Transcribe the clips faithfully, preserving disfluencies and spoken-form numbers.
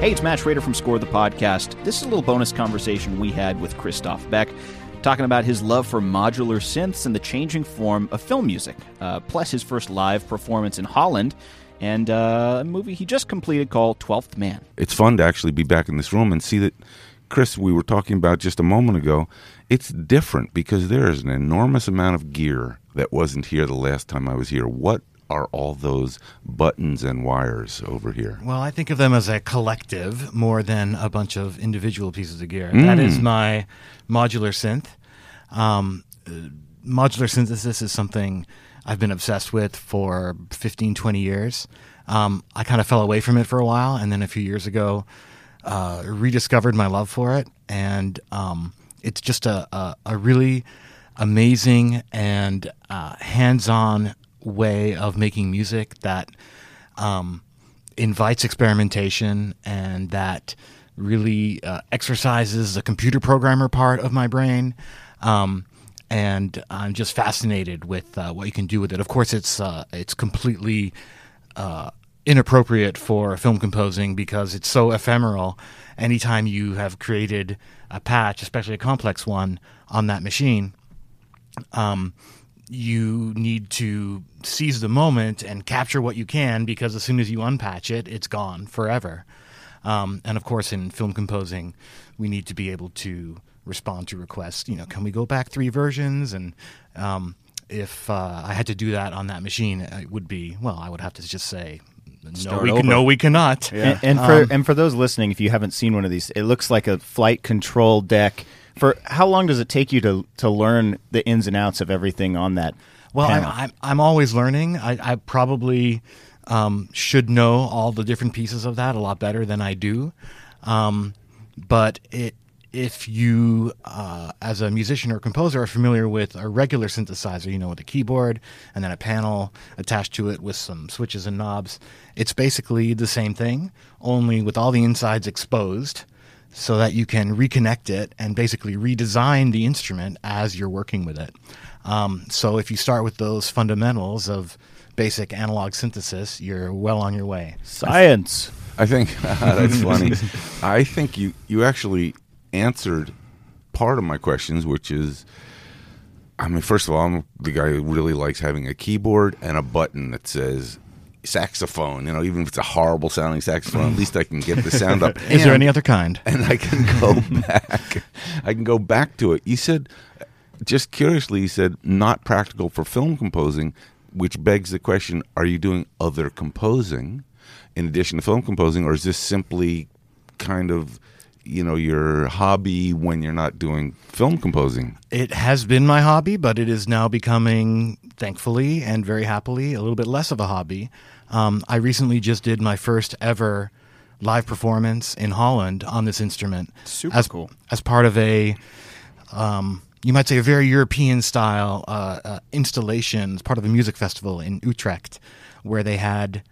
Hey, it's Matt Schrader from Score the Podcast. This is a little bonus conversation we had with Christoph Beck, talking about his love for modular synths and the changing form of film music, uh, plus his first live performance in Holland, and uh, a movie he just completed called twelfth Man. It's fun to actually be back in this room and see that, Chris, we were talking about just a moment ago, it's different because there is an enormous amount of gear that wasn't here the last time I was here. What are all those buttons and wires over here? Well, I think of them as a collective more than a bunch of individual pieces of gear. Mm. That is my modular synth. Um, modular synthesis is something I've been obsessed with for fifteen, twenty years. Um, I kind of fell away from it for a while, and then a few years ago uh, rediscovered my love for it. And um, it's just a, a, a really amazing and uh, hands-on way of making music that um, invites experimentation and that really uh, exercises the computer programmer part of my brain. Um, and I'm just fascinated with uh, what you can do with it. Of course, it's uh, it's completely uh, inappropriate for film composing because it's so ephemeral. Anytime you have created a patch, especially a complex one, on that machine, um, you need to seize the moment and capture what you can, because as soon as you unpatch it, it's gone forever. Um, and of course, in film composing, we need to be able to respond to requests. You know, can we go back three versions? And um, if uh, I had to do that on that machine, it would be, well, I would have to just say, no we, can, no, we cannot. Yeah. And, and, for, um, and for those listening, if you haven't seen one of these, it looks like a flight control deck. For how long does it take you to, to learn the ins and outs of everything on that? Well, I'm, I'm I'm always learning. I, I probably um, should know all the different pieces of that a lot better than I do. Um, but it, if you, uh, as a musician or composer, are familiar with a regular synthesizer, you know, with a keyboard and then a panel attached to it with some switches and knobs, it's basically the same thing, only with all the insides exposed, so that you can reconnect it and basically redesign the instrument as you're working with it. Um, so if you start with those fundamentals of basic analog synthesis, you're well on your way. Science! I think, that's funny. I think you, you actually answered part of my questions, which is, I mean, first of all, I'm the guy who really likes having a keyboard and a button that says saxophone, you know, even if it's a horrible sounding saxophone, at least I can get the sound up. Is and, there any other kind? And I can go back. I can go back to it. You said, just curiously, you said not practical for film composing, which begs the question, are you doing other composing in addition to film composing, or is this simply kind of, you know, your hobby when you're not doing film composing? It has been my hobby, but it is now becoming, thankfully and very happily, a little bit less of a hobby. Um, I recently just did my first ever live performance in Holland on this instrument. Super as, cool. As part of a, um, you might say, a very European-style uh, uh, installation, as part of a music festival in Utrecht, where they had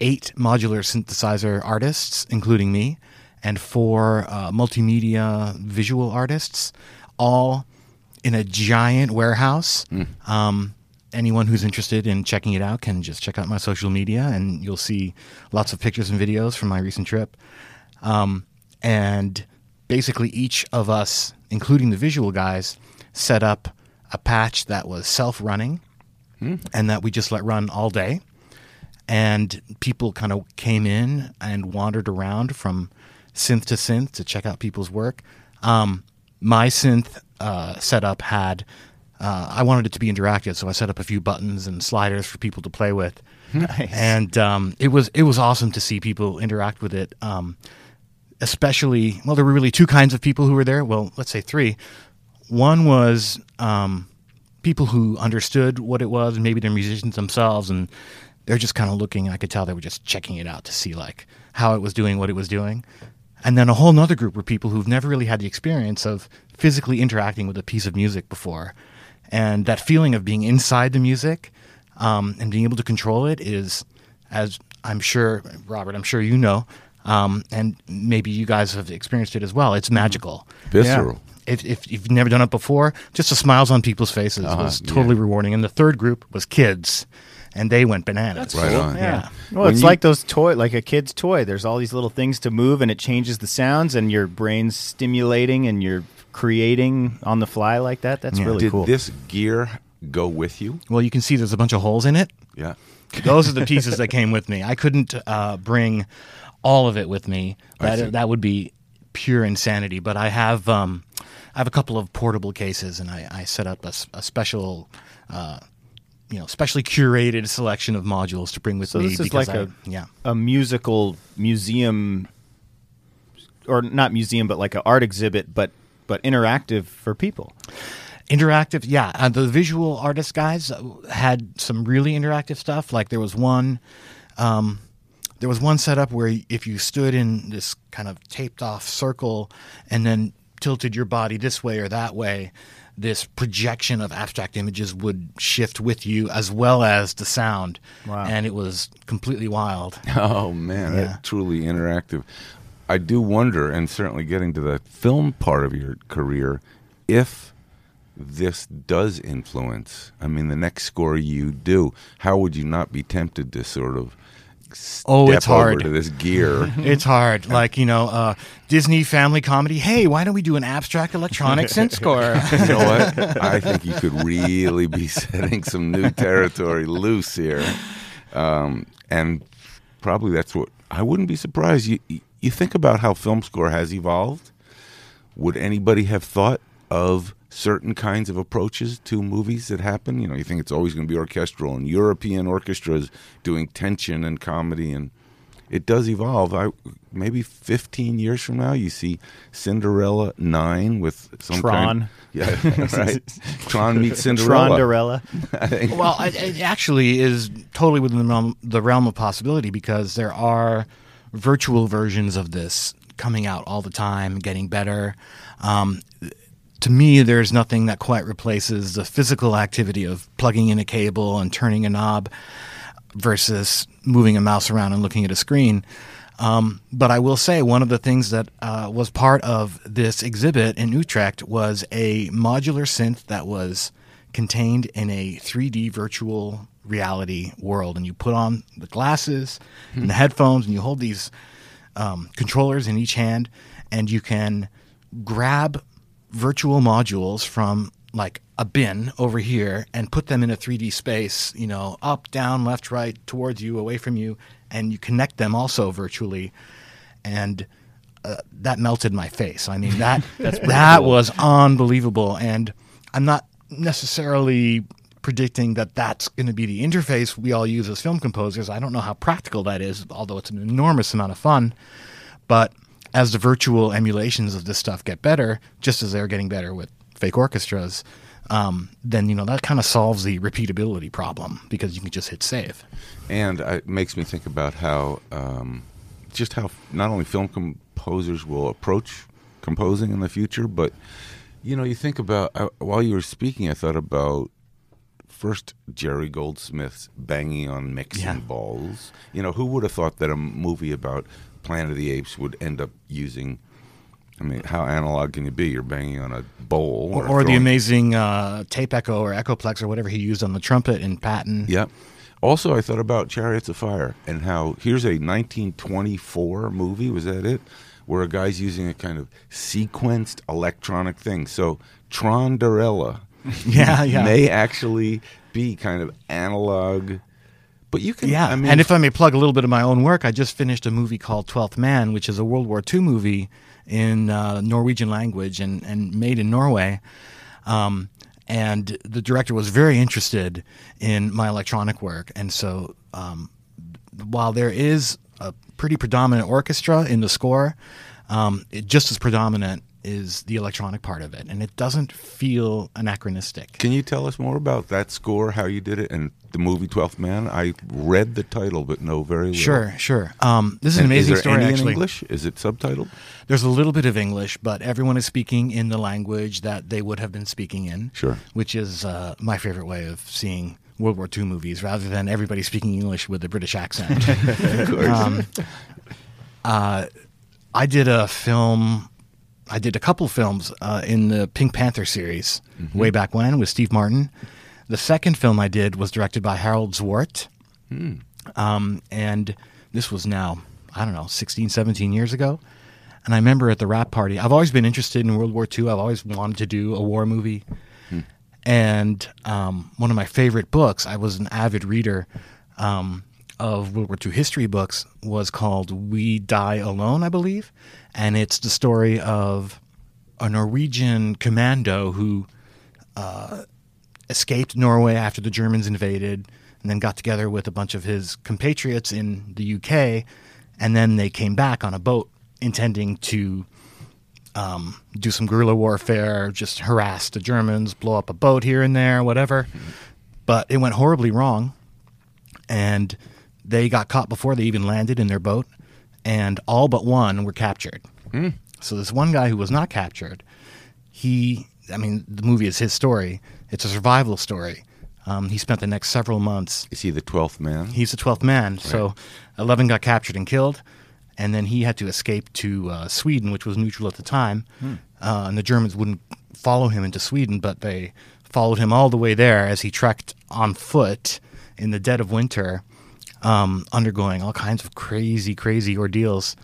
eight modular synthesizer artists, including me, and four uh, multimedia visual artists, all in a giant warehouse. Mm. Um, anyone who's interested in checking it out can just check out my social media, and you'll see lots of pictures and videos from my recent trip. Um, and basically each of us, including the visual guys, set up a patch that was self-running mm. and that we just let run all day. And people kind of came in and wandered around from synth to synth to check out people's work. Um, my synth uh, setup had, uh, I wanted it to be interactive, so I set up a few buttons and sliders for people to play with. Nice. And um, it was it was awesome to see people interact with it, um, especially, well, there were really two kinds of people who were there. Well, let's say three. One was um, people who understood what it was, and maybe they're musicians themselves, and they're just kind of looking, I could tell they were just checking it out to see, like, how it was doing what it was doing. And then a whole nother group were people who've never really had the experience of physically interacting with a piece of music before. And that feeling of being inside the music um, and being able to control it is, as I'm sure, Robert, I'm sure you know, um, and maybe you guys have experienced it as well, it's magical. Visceral. Yeah. If, if you've never done it before, just the smiles on people's faces uh-huh, was totally yeah. rewarding. And the third group was kids. And they went bananas. That's right cool. on. Yeah. yeah. Well, when it's you, like those toy, like a kid's toy. There's all these little things to move, and it changes the sounds, and your brain's stimulating, and you're creating on the fly like that. That's yeah. really Did cool. Did this gear go with you? Well, you can see there's a bunch of holes in it. Yeah. Those are the pieces that came with me. I couldn't uh, bring all of it with me. That that would be pure insanity. But I have um, I have a couple of portable cases, and I, I set up a, a special. Uh, You know, specially curated selection of modules to bring with so me. So this is like I, a, yeah. a musical museum, or not museum, but like an art exhibit, but but interactive for people. Interactive, yeah. Uh, the visual artist guys had some really interactive stuff. Like there was one, um, there was one setup where if you stood in this kind of taped off circle and then tilted your body this way or that way, this projection of abstract images would shift with you as well as the sound. Wow. And it was completely wild. Oh, man, yeah. That's truly interactive. I do wonder, and certainly getting to the film part of your career, if this does influence. I mean, the next score you do, how would you not be tempted to sort of Step oh, it's over hard. To this gear. It's hard. Like, you know, uh, Disney family comedy. Hey, why don't we do an abstract electronic synth score? You know what? I think you could really be setting some new territory loose here. Um, and probably that's what I wouldn't be surprised. You, you think about how film score has evolved. Would anybody have thought of certain kinds of approaches to movies that happen? You know, you think it's always going to be orchestral, and European orchestras doing tension and comedy, and it does evolve. I maybe fifteen years from now, you see Cinderella nine with some Tron. Kind, yeah, right. Tron meets Cinderella. Tron-derella. I think. Well, it actually is totally within the realm, the realm of possibility, because there are virtual versions of this coming out all the time, getting better. Um, To me, there's nothing that quite replaces the physical activity of plugging in a cable and turning a knob versus moving a mouse around and looking at a screen. Um, but I will say one of the things that uh, was part of this exhibit in Utrecht was a modular synth that was contained in a three D virtual reality world. And you put on the glasses mm-hmm. and the headphones, and you hold these um, controllers in each hand, and you can grab virtual modules from like a bin over here and put them in a three D space, you know, up, down, left, right, towards you, away from you, and you connect them also virtually. And uh, that melted my face. I mean, that that cool. was unbelievable. And I'm not necessarily predicting that that's going to be the interface we all use as film composers. I don't know how practical that is, although it's an enormous amount of fun. But as the virtual emulations of this stuff get better, just as they're getting better with fake orchestras, um, then, you know, that kind of solves the repeatability problem, because you can just hit save. And it makes me think about how um, just how not only film composers will approach composing in the future, but, you know, you think about, uh, while you were speaking, I thought about first Jerry Goldsmith's banging on mixing yeah. bowls. You know, who would have thought that a movie about Planet of the Apes would end up using, I mean, how analog can you be? You're banging on a bowl. Or, or, or the amazing uh, tape echo or echoplex or whatever he used on the trumpet in Patton. Yeah. Also, I thought about Chariots of Fire and how here's a nineteen twenty-four movie, was that it? Where a guy's using a kind of sequenced electronic thing. So Tron-derella yeah, yeah. may actually be kind of analog. But you can, yeah, I mean, and if I may plug a little bit of my own work, I just finished a movie called twelfth man, which is a World War Two movie in uh, Norwegian language and, and made in Norway. Um, and the director was very interested in my electronic work. And so um, while there is a pretty predominant orchestra in the score, um, it just as predominant is the electronic part of it, and it doesn't feel anachronistic. Can you tell us more about that score, how you did it, and the movie twelfth Man? I read the title, but know very little. Sure, sure. Um, this is and an amazing story, actually. Is there any in English? Is it subtitled? There's a little bit of English, but everyone is speaking in the language that they would have been speaking in, sure. which is uh, my favorite way of seeing World War Two movies, rather than everybody speaking English with a British accent. Of course. Um, uh, I did a film... I did a couple films uh, in the Pink Panther series mm-hmm. way back when with Steve Martin. The second film I did was directed by Harold Zwart. Mm. Um, and this was now, I don't know, sixteen, seventeen years ago. And I remember at the rap party, I've always been interested in World War Two. I've always wanted to do a war movie. Mm. And um, one of my favorite books, I was an avid reader um, of World War Two history books, was called We Die Alone, I believe. And it's the story of a Norwegian commando who uh, escaped Norway after the Germans invaded, and then got together with a bunch of his compatriots in the U K, and then they came back on a boat intending to um, do some guerrilla warfare, just harass the Germans, blow up a boat here and there, whatever. But it went horribly wrong, and they got caught before they even landed in their boat, and all but one were captured. Mm. So this one guy who was not captured, he, I mean, the movie is his story. It's a survival story. Um, he spent the next several months. Is he the twelfth man? He's the twelfth man. Right. So eleven got captured and killed, and then he had to escape to uh, Sweden, which was neutral at the time. Mm. Uh, and the Germans wouldn't follow him into Sweden, but they followed him all the way there as he trekked on foot in the dead of winter, Um, undergoing all kinds of crazy, crazy ordeals.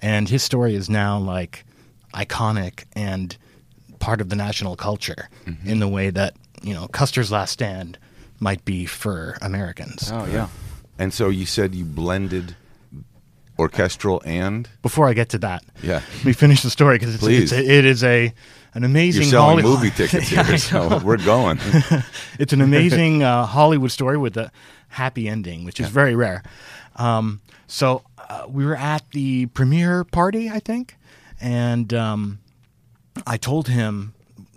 And his story is now, like, iconic and part of the national culture mm-hmm. in the way that, you know, Custer's Last Stand might be for Americans. Oh, yeah. And so you said you blended orchestral and? Before I get to that, yeah, let me finish the story, because it's, it's a, it is a... An amazing You're selling Hollywood movie tickets here, yeah, so we're going. It's an amazing uh, Hollywood story with a happy ending, which is yeah. very rare. Um, so uh, we were at the premiere party, I think, and um, I told him,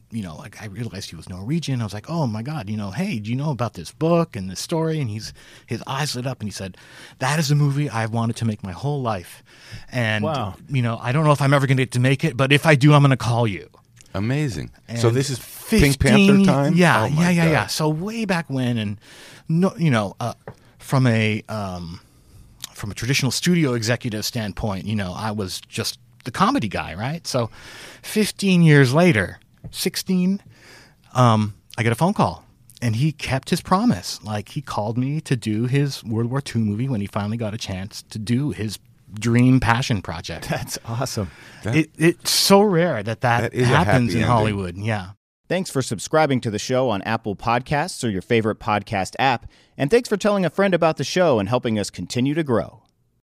you know, like I realized he was Norwegian. I was like, oh my God, you know, hey, do you know about this book and this story? And he's his eyes lit up, and he said, that is a movie I've wanted to make my whole life, and wow. you know, I don't know if I'm ever going to get to make it, but if I do, I'm going to call you. Amazing. And so this is Pink Panther time? Yeah, oh yeah, yeah, God. yeah. So way back when, and no, you know, uh, from a um, from a traditional studio executive standpoint, you know, I was just the comedy guy, right? So fifteen years later, sixteen, um, I get a phone call, and he kept his promise. Like, he called me to do his World War Two movie when he finally got a chance to do his dream passion project. That's awesome. That, it, it's so rare that that, that happens in ending. Hollywood. Yeah. Thanks for subscribing to the show on Apple Podcasts or your favorite podcast app. And thanks for telling a friend about the show and helping us continue to grow.